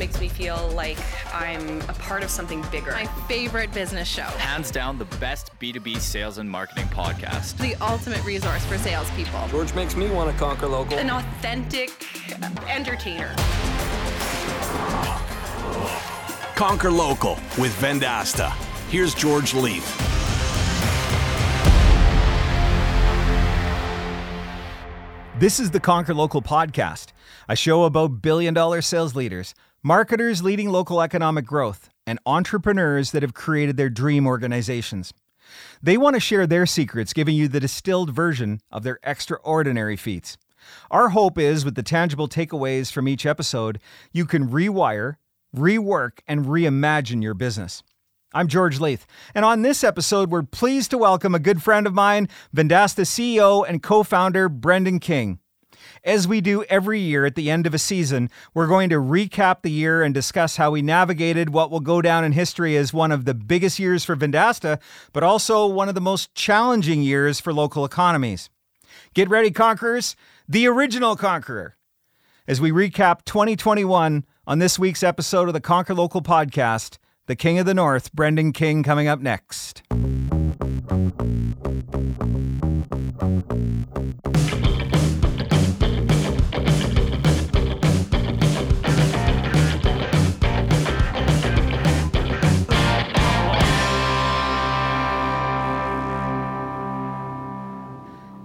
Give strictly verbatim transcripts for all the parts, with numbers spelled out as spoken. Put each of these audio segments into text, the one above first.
makes me feel like I'm a part of something bigger. My favorite business show. Hands down, the best B two B sales and marketing podcast. The ultimate resource for salespeople. George makes me want to conquer local. An authentic entertainer. Conquer Local with Vendasta. Here's George Leith. This is the Conquer Local podcast, a show about billion-dollar sales leaders, marketers leading local economic growth, and entrepreneurs that have created their dream organizations. They want to share their secrets, giving you the distilled version of their extraordinary feats. Our hope is, with the tangible takeaways from each episode, you can rewire, rework, and reimagine your business. I'm George Leith, and on this episode, we're pleased to welcome a good friend of mine, Vendasta C E O and co-founder Brendan King. As we do every year at the end of a season, we're going to recap the year and discuss how we navigated what will go down in history as one of the biggest years for Vendasta, but also one of the most challenging years for local economies. Get ready, Conquerors, the original Conqueror. As we recap twenty twenty-one on this week's episode of the Conquer Local podcast, the King of the North, Brendan King, coming up next.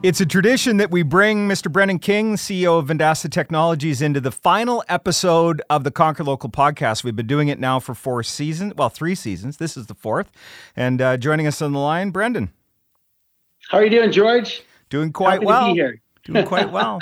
It's a tradition that we bring Mister Brendan King, C E O of Vendasta Technologies, into the final episode of the Conquer Local podcast. We've been doing it now for four seasons, well, three seasons. This is the fourth. And uh, joining us on the line, Brendan. How are you doing, George? Doing quite Happy well. To be here. Doing quite well.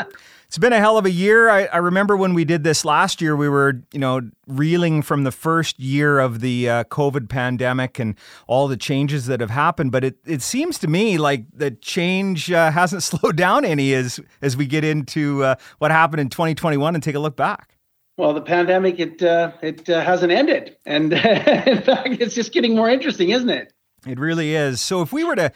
It's been a hell of a year. I, I remember when we did this last year, we were, you know, reeling from the first year of the uh, COVID pandemic and all the changes that have happened. But it, it seems to me like the change uh, hasn't slowed down any as as we get into uh, what happened in twenty twenty-one and take a look back. Well, the pandemic, it uh, it uh, hasn't ended. And in fact, it's just getting more interesting, isn't it? It really is. So if we were to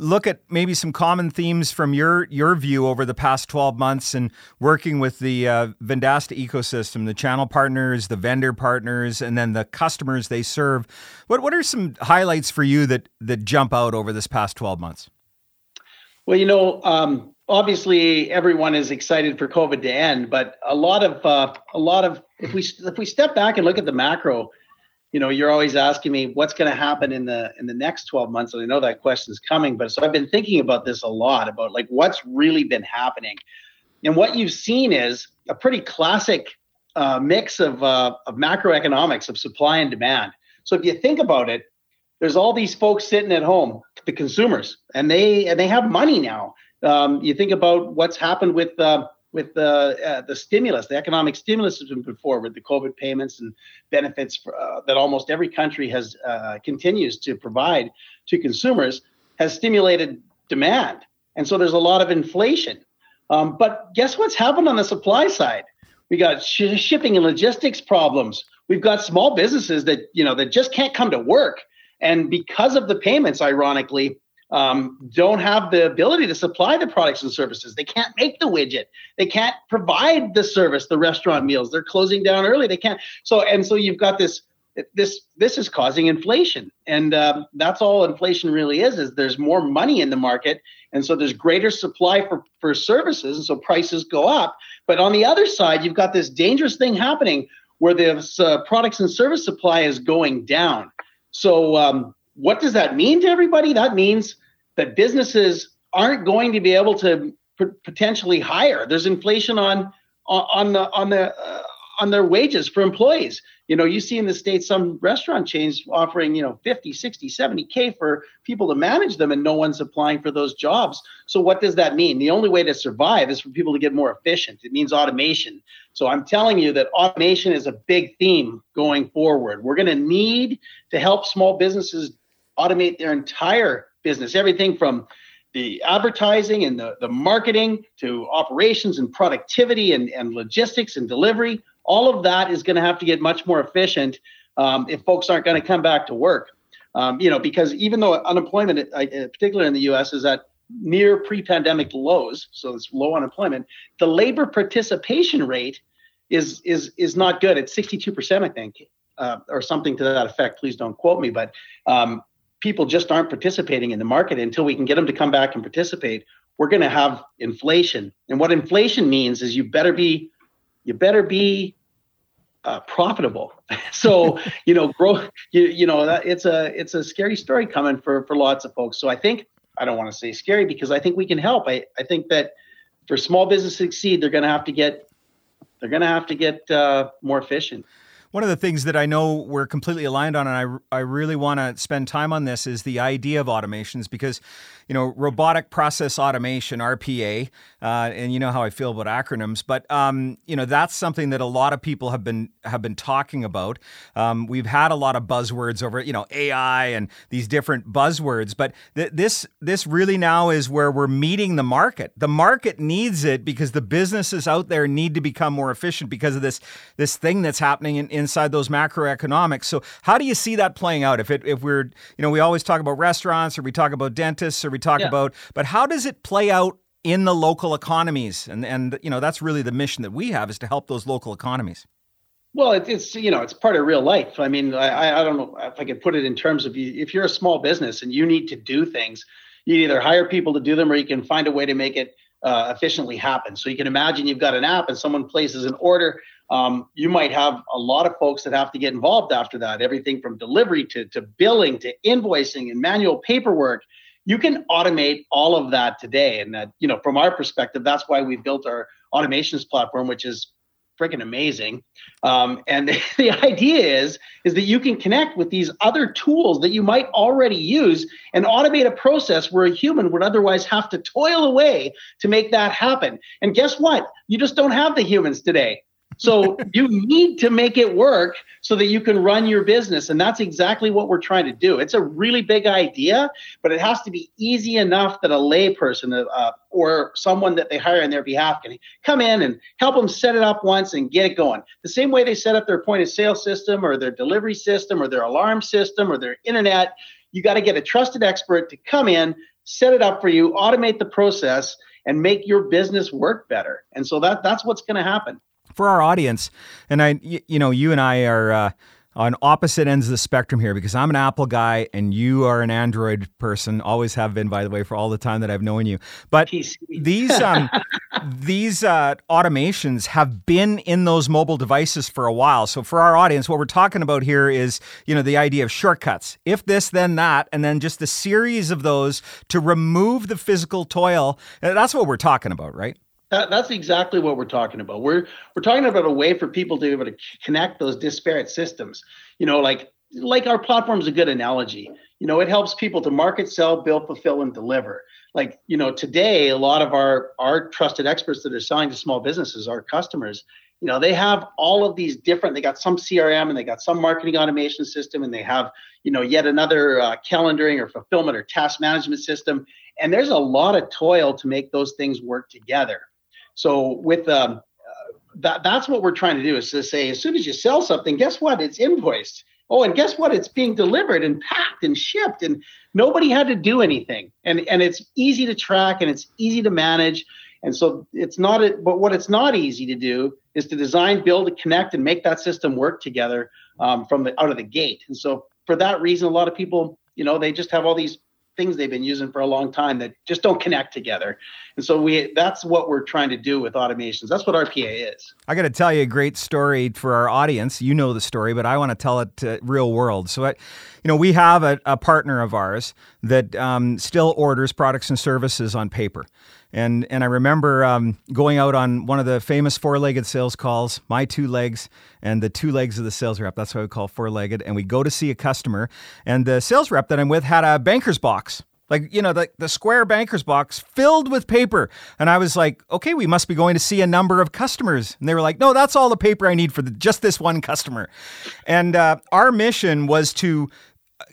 look at maybe some common themes from your your view over the past twelve months and working with the uh, Vendasta ecosystem, the channel partners, the vendor partners, and then the customers they serve. What what are some highlights for you that that jump out over this past twelve months? Well, you know, um, obviously everyone is excited for COVID to end, but a lot of uh, a lot of if we if we step back and look at the macro. You know, you're always asking me what's going to happen in the in the next twelve months. And I know that question's coming, but so I've been thinking about this a lot, about like what's really been happening. And what you've seen is a pretty classic uh, mix of, uh, of macroeconomics, of supply and demand. So if you think about it, there's all these folks sitting at home, the consumers, and they and they have money now. Um, you think about what's happened with uh, with the uh, the stimulus, the economic stimulus has been put forward, the COVID payments and benefits for, uh, that almost every country has uh, continues to provide to consumers has stimulated demand. And so there's a lot of inflation. Um, but guess what's happened on the supply side? We got sh- shipping and logistics problems. We've got small businesses that, you know, that just can't come to work. And because of the payments, ironically, Um, don't have the ability to supply the products and services. They can't make the widget. They can't provide the service, the restaurant meals. They're closing down early. They can't. So and so you've got this. This this is causing inflation, and um, that's all inflation really is. Is there's more money in the market, and so there's greater supply for for services, and so prices go up. But on the other side, you've got this dangerous thing happening where this uh, products and service supply is going down. So. Um, What does that mean to everybody? That means that businesses aren't going to be able to p- potentially hire. There's inflation on on, on the on the uh, on their wages for employees. You know, you see in the States some restaurant chains offering, you know, fifty, sixty, seventy K for people to manage them, and no one's applying for those jobs. So what does that mean? The only way to survive is for people to get more efficient. It means automation. So I'm telling you that automation is a big theme going forward. We're going to need to help small businesses automate their entire business, everything from the advertising and the, the marketing to operations and productivity and, and logistics and delivery. All of that is going to have to get much more efficient um, if folks aren't going to come back to work. Um, you know, because even though unemployment, particularly in the U S, is at near pre-pandemic lows, so it's low unemployment, the labor participation rate is is is not good. It's sixty-two percent, I think, uh, or something to that effect. Please don't quote me, but um, people just aren't participating in the market. Until we can get them to come back and participate, we're going to have inflation. And what inflation means is you better be you better be uh, profitable. So you know, growth. You, you know, that, it's a it's a scary story coming for for lots of folks. So I think I don't want to say scary because I think we can help. I I think that for small business to succeed, they're going to have to get. They're going to have to get uh, more efficient. One of the things that I know we're completely aligned on, and I, I really want to spend time on this, is the idea of automations because, you know, robotic process automation, R P A, uh, and you know how I feel about acronyms, but, um, you know, that's something that a lot of people have been have been talking about. Um, we've had a lot of buzzwords over, you know, A I and these different buzzwords, but th- this this really now is where we're meeting the market. The market needs it because the businesses out there need to become more efficient because of this, this thing that's happening in inside those macroeconomics. So how do you see that playing out? If it, if we're, you know, we always talk about restaurants or we talk about dentists or we talk yeah. about, but how does it play out in the local economies? And, and, you know, that's really the mission that we have, is to help those local economies. Well, it, it's, you know, it's part of real life. I mean, I, I don't know if I could put it in terms of you, if you're a small business and you need to do things, you either hire people to do them or you can find a way to make it uh, efficiently happen. So you can imagine you've got an app and someone places an order. Um, you might have a lot of folks that have to get involved after that, everything from delivery to, to billing to invoicing and manual paperwork. You can automate all of that today. And that, you know, from our perspective, that's why we built our automations platform, which is freaking amazing. Um, and the, the idea is, is that you can connect with these other tools that you might already use and automate a process where a human would otherwise have to toil away to make that happen. And guess what? You just don't have the humans today. So you need to make it work so that you can run your business. And that's exactly what we're trying to do. It's a really big idea, but it has to be easy enough that a layperson uh, or someone that they hire on their behalf can come in and help them set it up once and get it going. The same way they set up their point of sale system or their delivery system or their alarm system or their internet, you got to get a trusted expert to come in, set it up for you, automate the process, and make your business work better. And so that that's what's going to happen. For our audience, and I, you know, you and I are uh, on opposite ends of the spectrum here because I'm an Apple guy and you are an Android person. Always have been, by the way, for all the time that I've known you. But these um, these uh, automations have been in those mobile devices for a while. So for our audience, what we're talking about here is, you know, the idea of shortcuts. If this, then that, and then just the series of those to remove the physical toil. That's what we're talking about, right? That, that's exactly what we're talking about. We're we're talking about a way for people to be able to connect those disparate systems. You know, like like our platform's a good analogy. You know, it helps people to market, sell, build, fulfill, and deliver. Like, you know, today, a lot of our, our trusted experts that are selling to small businesses, our customers, you know, they have all of these different, they got some C R M and they got some marketing automation system and they have, you know, yet another uh, calendaring or fulfillment or task management system. And there's a lot of toil to make those things work together. So with um, that, that's what we're trying to do, is to say, as soon as you sell something, guess what? It's invoiced. Oh, and guess what? It's being delivered and packed and shipped, and nobody had to do anything. And and it's easy to track and it's easy to manage. And so it's not, a, but what it's not easy to do is to design, build, connect, and make that system work together um, from the out of the gate. And so for that reason, a lot of people, you know, they just have all these things they've been using for a long time that just don't connect together. And so we that's what we're trying to do with automations. That's what R P A is. I got to tell you a great story for our audience. You know the story, but I want to tell it to real world. So, I, you know, we have a, a partner of ours that um, still orders products and services on paper. And and I remember um, going out on one of the famous four-legged sales calls, my two legs and the two legs of the sales rep. That's what we call four-legged. And we go to see a customer. And the sales rep that I'm with had a banker's box, like, you know, the, the square banker's box filled with paper. And I was like, okay, we must be going to see a number of customers. And they were like, no, that's all the paper I need for the, just this one customer. And uh, our mission was to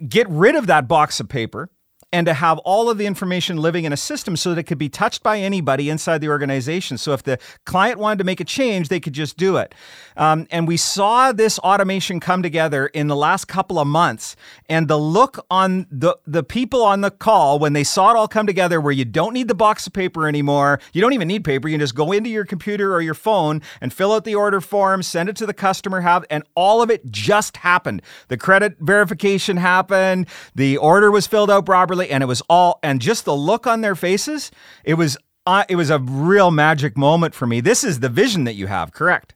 get rid of that box of paper and to have all of the information living in a system so that it could be touched by anybody inside the organization. So if the client wanted to make a change, they could just do it. Um, and we saw this automation come together in the last couple of months. And the look on the, the people on the call when they saw it all come together, where you don't need the box of paper anymore. You don't even need paper. You can just go into your computer or your phone and fill out the order form, send it to the customer, have, and all of it just happened. The credit verification happened. The order was filled out properly, and it was all, and just the look on their faces, it was uh, it was a real magic moment for me. This is the vision that you have, correct?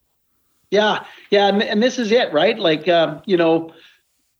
Yeah, yeah, and this is it, right? Like, um, you know,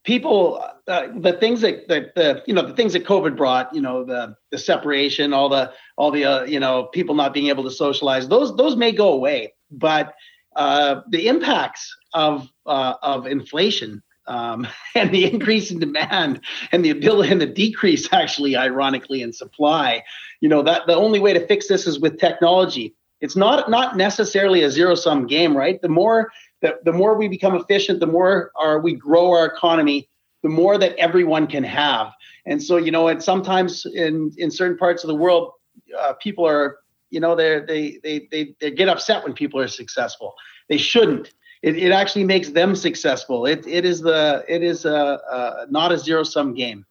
people, uh, the things that the, the you know the things that COVID brought, you know, the the separation, all the all the uh, you know people not being able to socialize, those those may go away, but uh, the impacts of uh, of inflation. Um, and the increase in demand and the ability and the decrease, actually, ironically, in supply, you know, that the only way to fix this is with technology. It's not not necessarily a zero sum game, right? The more the, the more we become efficient, the more our, we grow our economy, the more that everyone can have. And so, you know, and sometimes in, in certain parts of the world, uh, people are, you know, they they they they they get upset when people are successful. They shouldn't. It, it actually makes them successful. It it is the it is a, a not a zero sum game.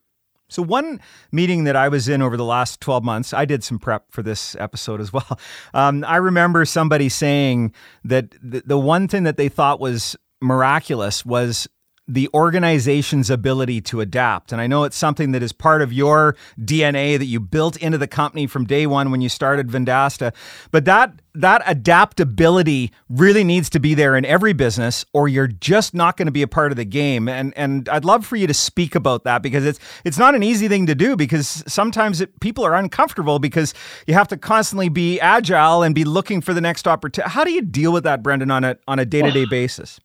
So one meeting that I was in over the last twelve months, I did some prep for this episode as well. Um, I remember somebody saying that the, the one thing that they thought was miraculous was the organization's ability to adapt. And I know it's something that is part of your D N A that you built into the company from day one when you started Vendasta. But that that adaptability really needs to be there in every business, or you're just not going to be a part of the game. And and I'd love for you to speak about that, because it's it's not an easy thing to do, because sometimes it, people are uncomfortable because you have to constantly be agile and be looking for the next opportunity. How do you deal with that, Brendan, on a on a day-to-day basis?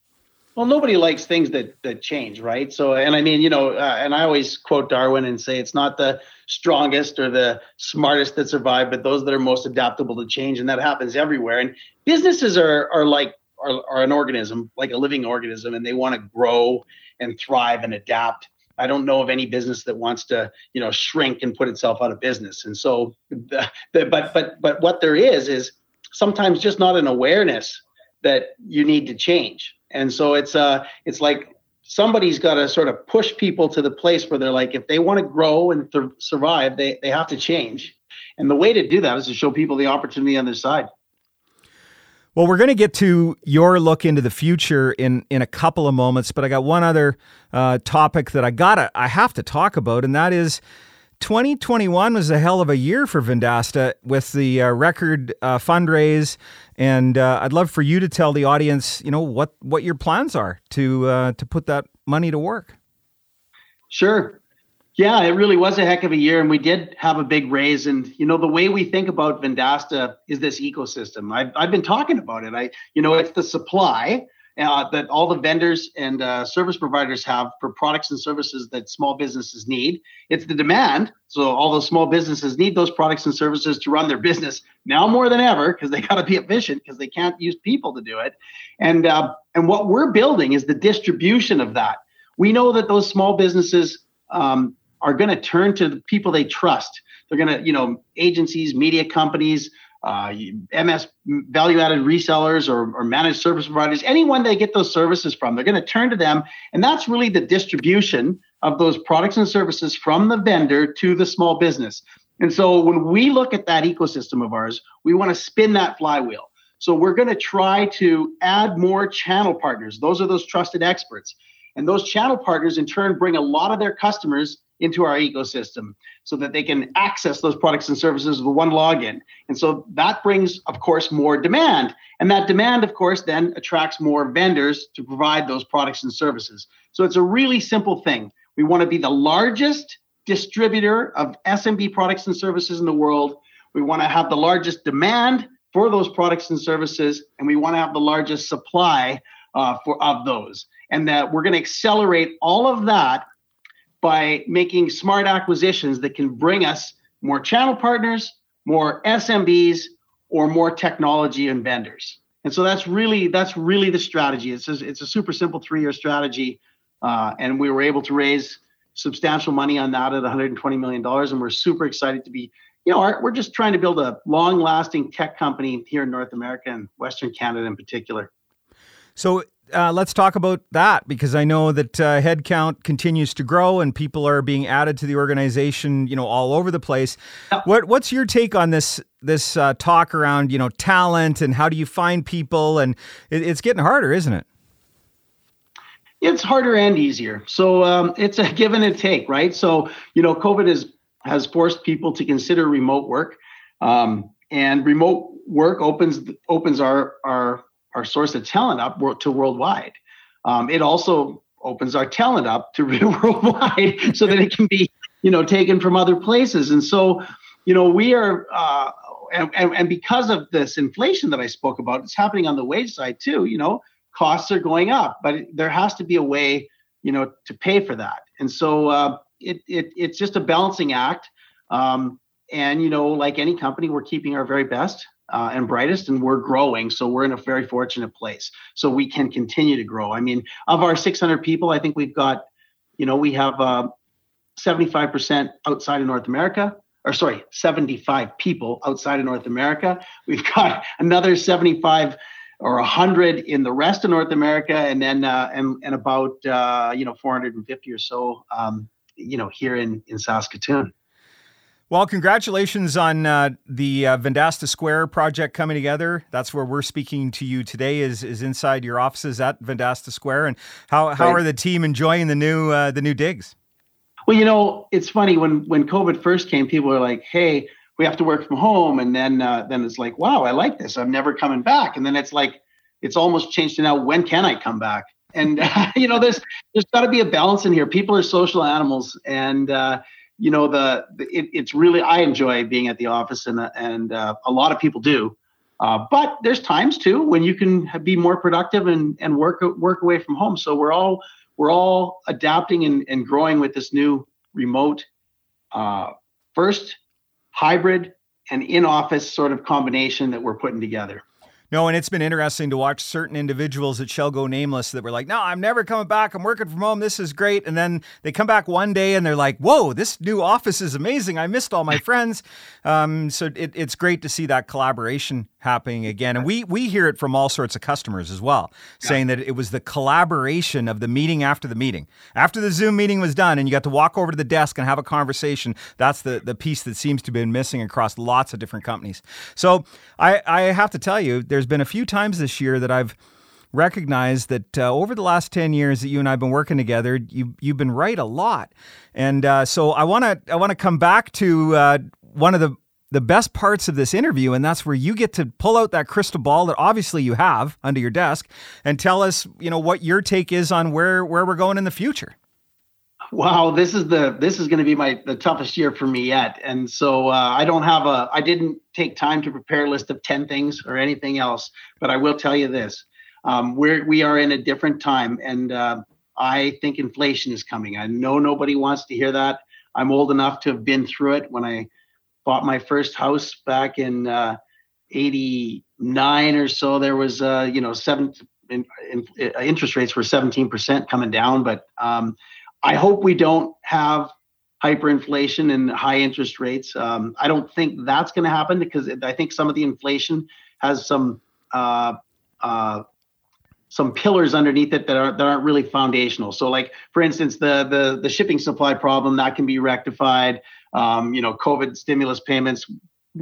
Well, nobody likes things that that change, right? So, and I mean, you know, uh, and I always quote Darwin and say it's not the strongest or the smartest that survive, but those that are most adaptable to change, and that happens everywhere. And businesses are are like are, are an organism, like a living organism, and they want to grow and thrive and adapt. I don't know of any business that wants to, you know, shrink and put itself out of business. And so, the, the, but but but what there is is sometimes just not an awareness that you need to change. And so it's uh, it's like somebody's got to sort of push people to the place where they're like, if they want to grow and th- survive, they, they have to change. And the way to do that is to show people the opportunity on their side. Well, we're going to get to your look into the future in, in a couple of moments, but I got one other uh, topic that I gotta I have to talk about, and that is twenty twenty-one was a hell of a year for Vendasta with the uh, record uh, fundraise, and uh, I'd love for you to tell the audience, you know, what, what your plans are to uh, to put that money to work. Sure. Yeah, it really was a heck of a year, and we did have a big raise. And, you know, the way we think about Vendasta is this ecosystem. I've, I've been talking about it. I, you know, it's the supply uh, that all the vendors and uh, service providers have for products and services that small businesses need. It's the demand. So all those small businesses need those products and services to run their business now more than ever, because they got to be efficient, because they can't use people to do it. And uh, and what we're building is the distribution of that. We know that those small businesses um, are going to turn to the people they trust. They're going to, you know, agencies, media companies, Uh, M S value-added resellers or, or managed service providers, anyone they get those services from, they're going to turn to them. And that's really the distribution of those products and services from the vendor to the small business. And so when we look at that ecosystem of ours, we want to spin that flywheel. So we're going to try to add more channel partners. Those are those trusted experts. And those channel partners in turn bring a lot of their customers into our ecosystem so that they can access those products and services with one login. And so that brings, of course, more demand. And that demand, of course, then attracts more vendors to provide those products and services. So it's a really simple thing. We want to be the largest distributor of S M B products and services in the world. We want to have the largest demand for those products and services, and we want to have the largest supply uh, for of those. And that we're going to accelerate all of that by making smart acquisitions that can bring us more channel partners, more S M Bs, or more technology and vendors. And so that's really that's really the strategy. It's a, it's a super simple three-year strategy, uh, and we were able to raise substantial money on that at one hundred twenty million dollars. And we're super excited to be, you know, our, we're just trying to build a long lasting tech company here in North America and Western Canada in particular. So uh, let's talk about that, because I know that uh, headcount continues to grow and people are being added to the organization, you know, all over the place. Yeah. What What's your take on this this uh, talk around, you know, talent and how do you find people? And it, it's getting harder, isn't it? It's harder and easier. So um, it's a give and a take, right? So, you know, COVID is, has forced people to consider remote work, um, and remote work opens opens our our our source of talent up to worldwide. Um, it also opens our talent up to worldwide so that it can be, you know, taken from other places. And so, you know, we are, uh, and, and, and because of this inflation that I spoke about, it's happening on the wage side too, you know, costs are going up, but there has to be a way, you know, to pay for that. And so uh, it, it it's just a balancing act. Um, and, you know, like any company, we're keeping our very best Uh, and brightest, and we're growing. So we're in a very fortunate place. So we can continue to grow. I mean, of our six hundred people, I think we've got, you know, we have uh, seventy-five percent outside of North America, or sorry, seventy-five people outside of North America. We've got another seventy-five or one hundred in the rest of North America, and then uh, and and about uh, you know four hundred fifty or so, um, you know, here in in Saskatoon. Well, congratulations on uh, the uh, Vendasta Square project coming together. That's where we're speaking to you today, is is inside your offices at Vendasta Square. And how how right. are the team enjoying the new uh, the new digs? Well, you know, it's funny, when when COVID first came, people were like, "Hey, we have to work from home," and then uh, then it's like, "Wow, I like this. I'm never coming back." And then it's like, it's almost changed to now, when can I come back? And uh, you know, there's there's got to be a balance in here. People are social animals, and uh, you know, the, the it, it's really, I enjoy being at the office, and and uh, a lot of people do. Uh, but there's times too when you can be more productive and and work work away from home. So we're all we're all adapting and, and growing with this new remote uh, first, hybrid, and in office sort of combination that we're putting together. No, and it's been interesting to watch certain individuals that shall go nameless that were like, "No, I'm never coming back. I'm working from home. This is great." And then they come back one day and they're like, "Whoa, this new office is amazing. I missed all my friends." Um, so it, it's great to see that collaboration happening again. And we we hear it from all sorts of customers as well, yeah. saying that it was the collaboration of the meeting after the meeting. After the Zoom meeting was done and you got to walk over to the desk and have a conversation, that's the, the piece that seems to have been missing across lots of different companies. So I, I have to tell you, there's There's been a few times this year that I've recognized that uh, over the last ten years that you and I've been working together, you you've been right a lot, and uh, so I want to I want to come back to uh, one of the the best parts of this interview, and that's where you get to pull out that crystal ball that obviously you have under your desk and tell us, you know, what your take is on where where we're going in the future. Wow, this is the this is going to be my the toughest year for me yet, and so uh, I don't have a I didn't take time to prepare a list of ten things or anything else. But I will tell you this: um, we're we are in a different time, and uh, I think inflation is coming. I know nobody wants to hear that. I'm old enough to have been through it. When I bought my first house back in uh, eighty-nine or so, there was uh, you know seven in, in, interest rates were seventeen percent coming down, but um, I hope we don't have hyperinflation and high interest rates. Um, I don't think that's going to happen, because I think some of the inflation has some uh, uh, some pillars underneath it that aren't that aren't really foundational. So, like for instance, the the the shipping supply problem that can be rectified. Um, you know, COVID stimulus payments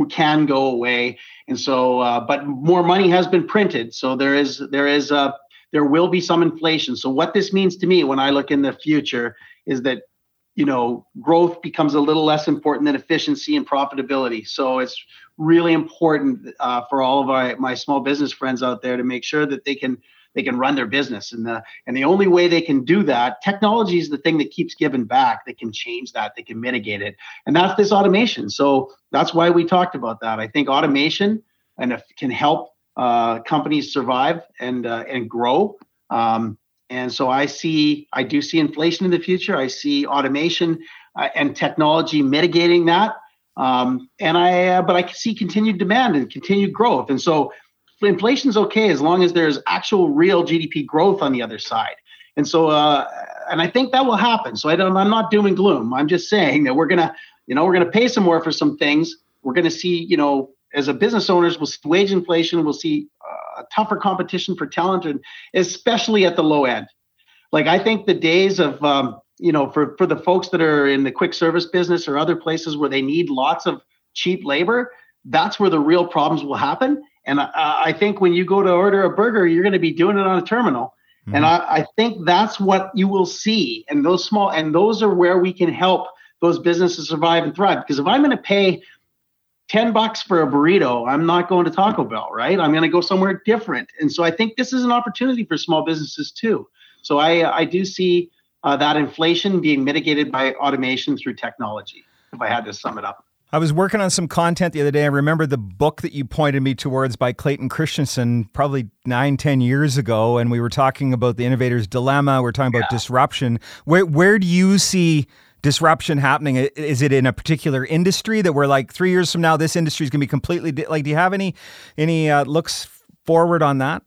can go away, and so uh, but more money has been printed, so there is there is a there will be some inflation. So what this means to me when I look in the future is that, you know, growth becomes a little less important than efficiency and profitability. So it's really important uh, for all of our, my small business friends out there to make sure that they can they can run their business. And the, and the only way they can do that, technology is the thing that keeps giving back, that can change that, that can mitigate it. And that's this automation. So that's why we talked about that. I think automation and if, can help Uh, companies survive and uh, and grow, um, and so I see I do see inflation in the future. I see automation uh, and technology mitigating that, um, and I uh, but I can see continued demand and continued growth. And so inflation's okay as long as there's actual real G D P growth on the other side. And so, uh, and I think that will happen. So I don't, I'm not doom and gloom. I'm just saying that we're going to, you know, we're going to pay some more for some things. We're going to see, you know, as a business owners, we'll see wage inflation, we'll see uh, tougher competition for talent, and especially at the low end. Like, I think the days of, um, you know, for, for the folks that are in the quick service business or other places where they need lots of cheap labor, that's where the real problems will happen. And I, I think when you go to order a burger, you're going to be doing it on a terminal. Mm-hmm. And I, I think that's what you will see. And those small, and those are where we can help those businesses survive and thrive. Because if I'm going to pay ten bucks for a burrito, I'm not going to Taco Bell, right? I'm going to go somewhere different. And so I think this is an opportunity for small businesses too. So I, I do see uh, that inflation being mitigated by automation through technology, if I had to sum it up. I was working on some content the other day. I remember the book that you pointed me towards by Clayton Christensen, probably nine, ten years ago, and we were talking about the innovator's dilemma. We're talking about yeah. disruption. Where where do you see disruption happening? Is it in a particular industry that we're like three years from now, this industry is going to be completely di- like? Do you have any any uh, looks forward on that?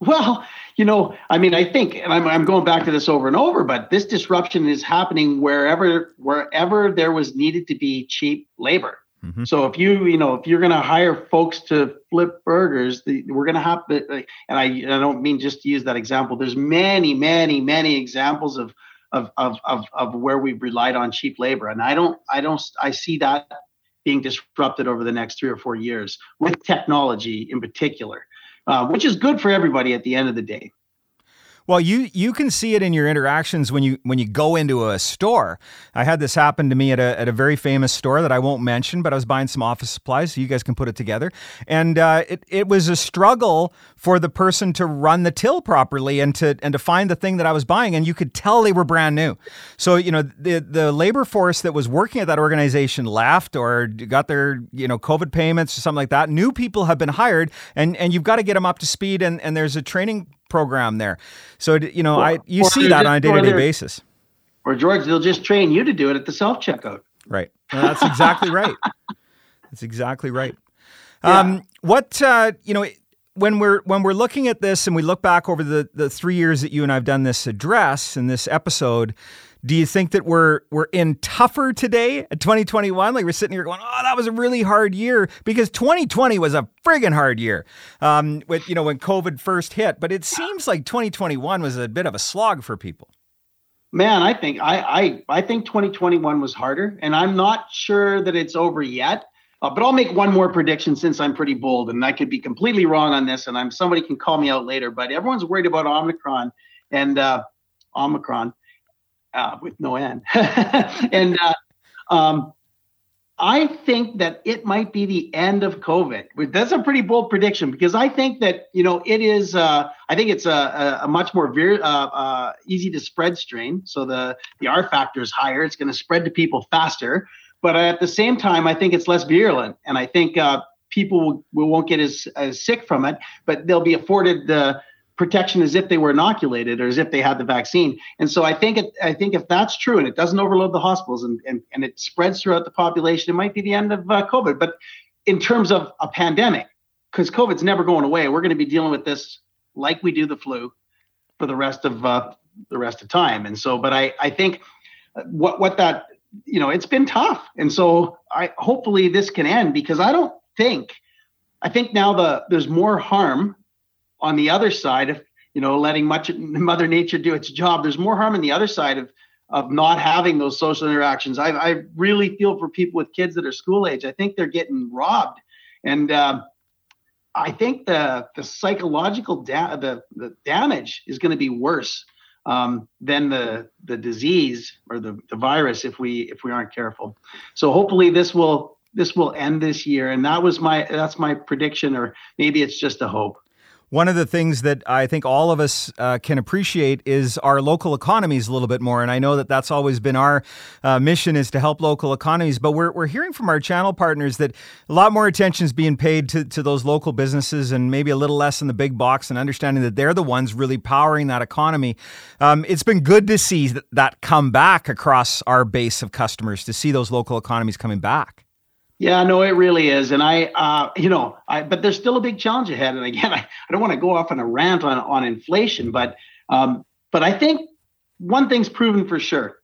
Well, you know, I mean, I think, and I'm, I'm going back to this over and over, but this disruption is happening wherever wherever there was needed to be cheap labor. Mm-hmm. So if you, you know, if you're going to hire folks to flip burgers, the, we're going to have to, and I, I don't mean just to use that example. There's many, many, many examples of of of of, of where we've relied on cheap labor. And I don't, I don't, I see that being disrupted over the next three or four years with technology in particular. Uh, which is good for everybody at the end of the day. Well, you you can see it in your interactions when you when you go into a store. I had this happen to me at a at a very famous store that I won't mention, but I was buying some office supplies, so you guys can put it together. And uh, it it was a struggle for the person to run the till properly and to and to find the thing that I was buying. And you could tell they were brand new. So you know the the labor force that was working at that organization left or got their you know COVID payments or something like that. New people have been hired, and and you've got to get them up to speed. And and there's a training program there. So, you know, I you or see that on a day-to-day basis. Or George, they'll just train you to do it at the self-checkout. Right. Well, that's exactly right. That's exactly right. Yeah. Um, what, uh, you know, when we're when we're looking at this and we look back over the, the three years that you and I have done this address and this episode, do you think that we're we're in tougher today at twenty twenty-one? Like we're sitting here going, oh, that was a really hard year because twenty twenty was a friggin' hard year um, with, you know, when COVID first hit. But it seems like twenty twenty-one was a bit of a slog for people. Man, I think I I, I think twenty twenty-one was harder, and I'm not sure that it's over yet. Uh, but I'll make one more prediction since I'm pretty bold, and I could be completely wrong on this, and I'm somebody can call me out later. But everyone's worried about Omicron and uh, Omicron. Uh, with no end. and uh, um, I think that it might be the end of COVID. That's a pretty bold prediction because I think that, you know, it is, uh, I think it's a, a much more vir- uh, uh, easy to spread strain. So the, the R factor is higher. It's going to spread to people faster. But at the same time, I think it's less virulent. And I think uh, people will, won't get as, as sick from it, but they'll be afforded the protection as if they were inoculated or as if they had the vaccine. And so I think it, I think if that's true and it doesn't overload the hospitals and, and, and it spreads throughout the population, it might be the end of uh, COVID. But in terms of a pandemic, because COVID's never going away, we're going to be dealing with this like we do the flu for the rest of uh, the rest of time. And so, but I, I think what what that, you know, it's been tough. And so I hopefully this can end because I don't think, I think now the there's more harm on the other side of, you know, letting much Mother Nature do its job. There's more harm on the other side of of not having those social interactions. I, I really feel for people with kids that are school age. I think they're getting robbed, and uh, I think the the psychological da- the the damage is going to be worse um, than the the disease or the, the virus if we if we aren't careful. So hopefully this will this will end this year, and that was my that's my prediction, or maybe it's just a hope. One of the things that I think all of us uh, can appreciate is our local economies a little bit more. And I know that that's always been our uh, mission is to help local economies. But we're we're hearing from our channel partners that a lot more attention is being paid to, to those local businesses and maybe a little less in the big box and understanding that they're the ones really powering that economy. Um, it's been good to see that, that come back across our base of customers, to see those local economies coming back. Yeah, no, it really is. And I, uh, you know, I, but there's still a big challenge ahead. And again, I, I don't want to go off on a rant on, on inflation, but um, But I think one thing's proven for sure.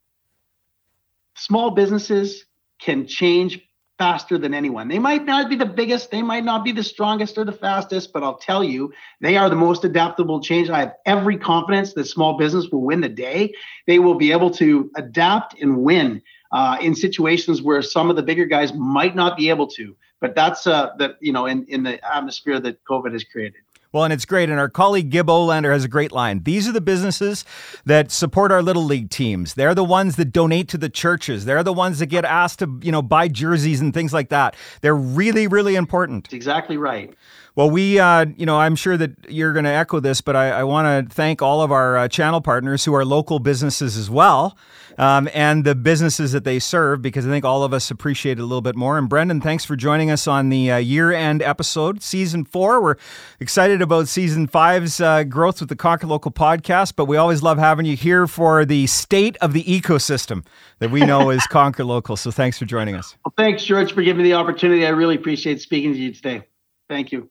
Small businesses can change faster than anyone. They might not be the biggest, they might not be the strongest or the fastest, but I'll tell you, they are the most adaptable change. I have every confidence that small business will win the day. They will be able to adapt and win uh, in situations where some of the bigger guys might not be able to. But that's uh, the you know in in the atmosphere that COVID has created. Well, and it's great. And our colleague Gib Olander has a great line. These are the businesses that support our Little League teams. They're the ones that donate to the churches. They're the ones that get asked to, you know, buy jerseys and things like that. They're really, really important. That's exactly right. Well, we, uh, you know, I'm sure that you're going to echo this, but I, I want to thank all of our uh, channel partners who are local businesses as well, um, and the businesses that they serve, because I think all of us appreciate it a little bit more. And Brendan, thanks for joining us on the uh, year-end episode, season four. We're excited about season five's uh, growth with the Conquer Local podcast, but we always love having you here for the state of the ecosystem that we know is Conquer Local. So thanks for joining us. Well, thanks, George, for giving me the opportunity. I really appreciate speaking to you today. Thank you.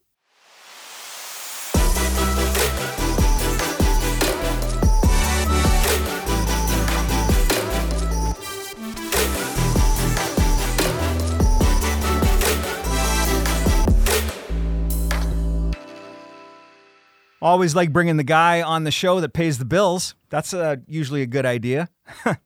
Always like bringing the guy on the show that pays the bills. That's uh, usually a good idea.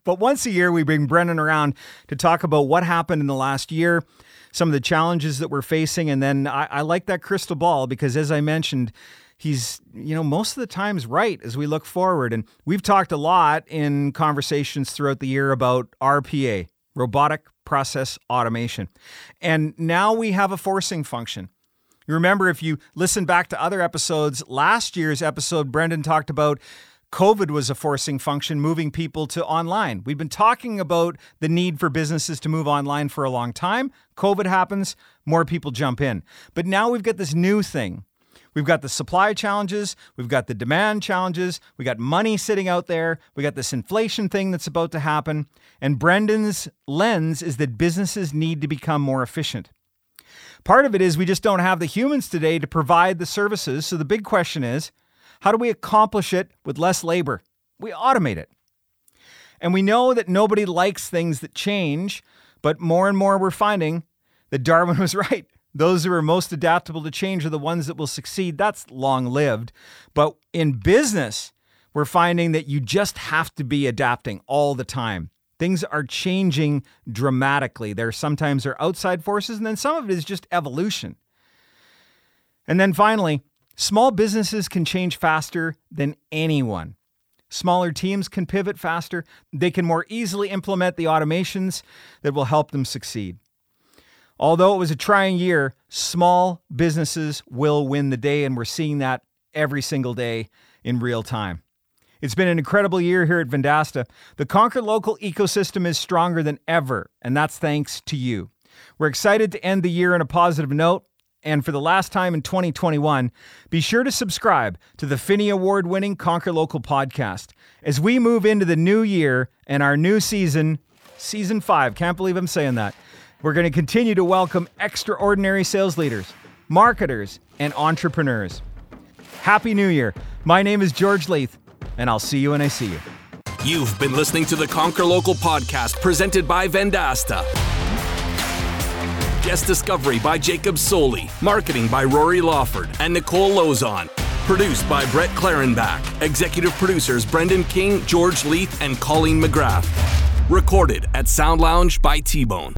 But once a year, we bring Brendan around to talk about what happened in the last year, some of the challenges that we're facing. And then I, I like that crystal ball because, as I mentioned, he's, you know, most of the time's right as we look forward. And we've talked a lot in conversations throughout the year about R P A, robotic process automation. And now we have a forcing function. You remember, if you listen back to other episodes, last year's episode, Brendan talked about COVID was a forcing function, moving people to online. We've been talking about the need for businesses to move online for a long time. COVID happens, more people jump in. But now we've got this new thing. We've got the supply challenges. We've got the demand challenges. We got money sitting out there. We got this inflation thing that's about to happen. And Brendan's lens is that businesses need to become more efficient. Part of it is we just don't have the humans today to provide the services. So the big question is, how do we accomplish it with less labor? We automate it. And we know that nobody likes things that change, but more and more we're finding that Darwin was right. Those who are most adaptable to change are the ones that will succeed. That's long-lived. But in business, we're finding that you just have to be adapting all the time. Things are changing dramatically. There sometimes are outside forces, and then some of it is just evolution. And then finally, small businesses can change faster than anyone. Smaller teams can pivot faster. They can more easily implement the automations that will help them succeed. Although it was a trying year, small businesses will win the day, and we're seeing that every single day in real time. It's been an incredible year here at Vendasta. The Conquer Local ecosystem is stronger than ever, and that's thanks to you. We're excited to end the year on a positive note, and for the last time in twenty twenty-one, be sure to subscribe to the Finney Award-winning Conquer Local podcast. As we move into the new year and our new season, season five, can't believe I'm saying that, we're going to continue to welcome extraordinary sales leaders, marketers, and entrepreneurs. Happy New Year. My name is George Leith. And I'll see you when I see you. You've been listening to the Conquer Local podcast presented by Vendasta. Guest discovery by Jacob Soley. Marketing by Rory Lawford and Nicole Lozon. Produced by Brett Clarenbach. Executive producers Brendan King, George Leith, and Colleen McGrath. Recorded at Sound Lounge by T-Bone.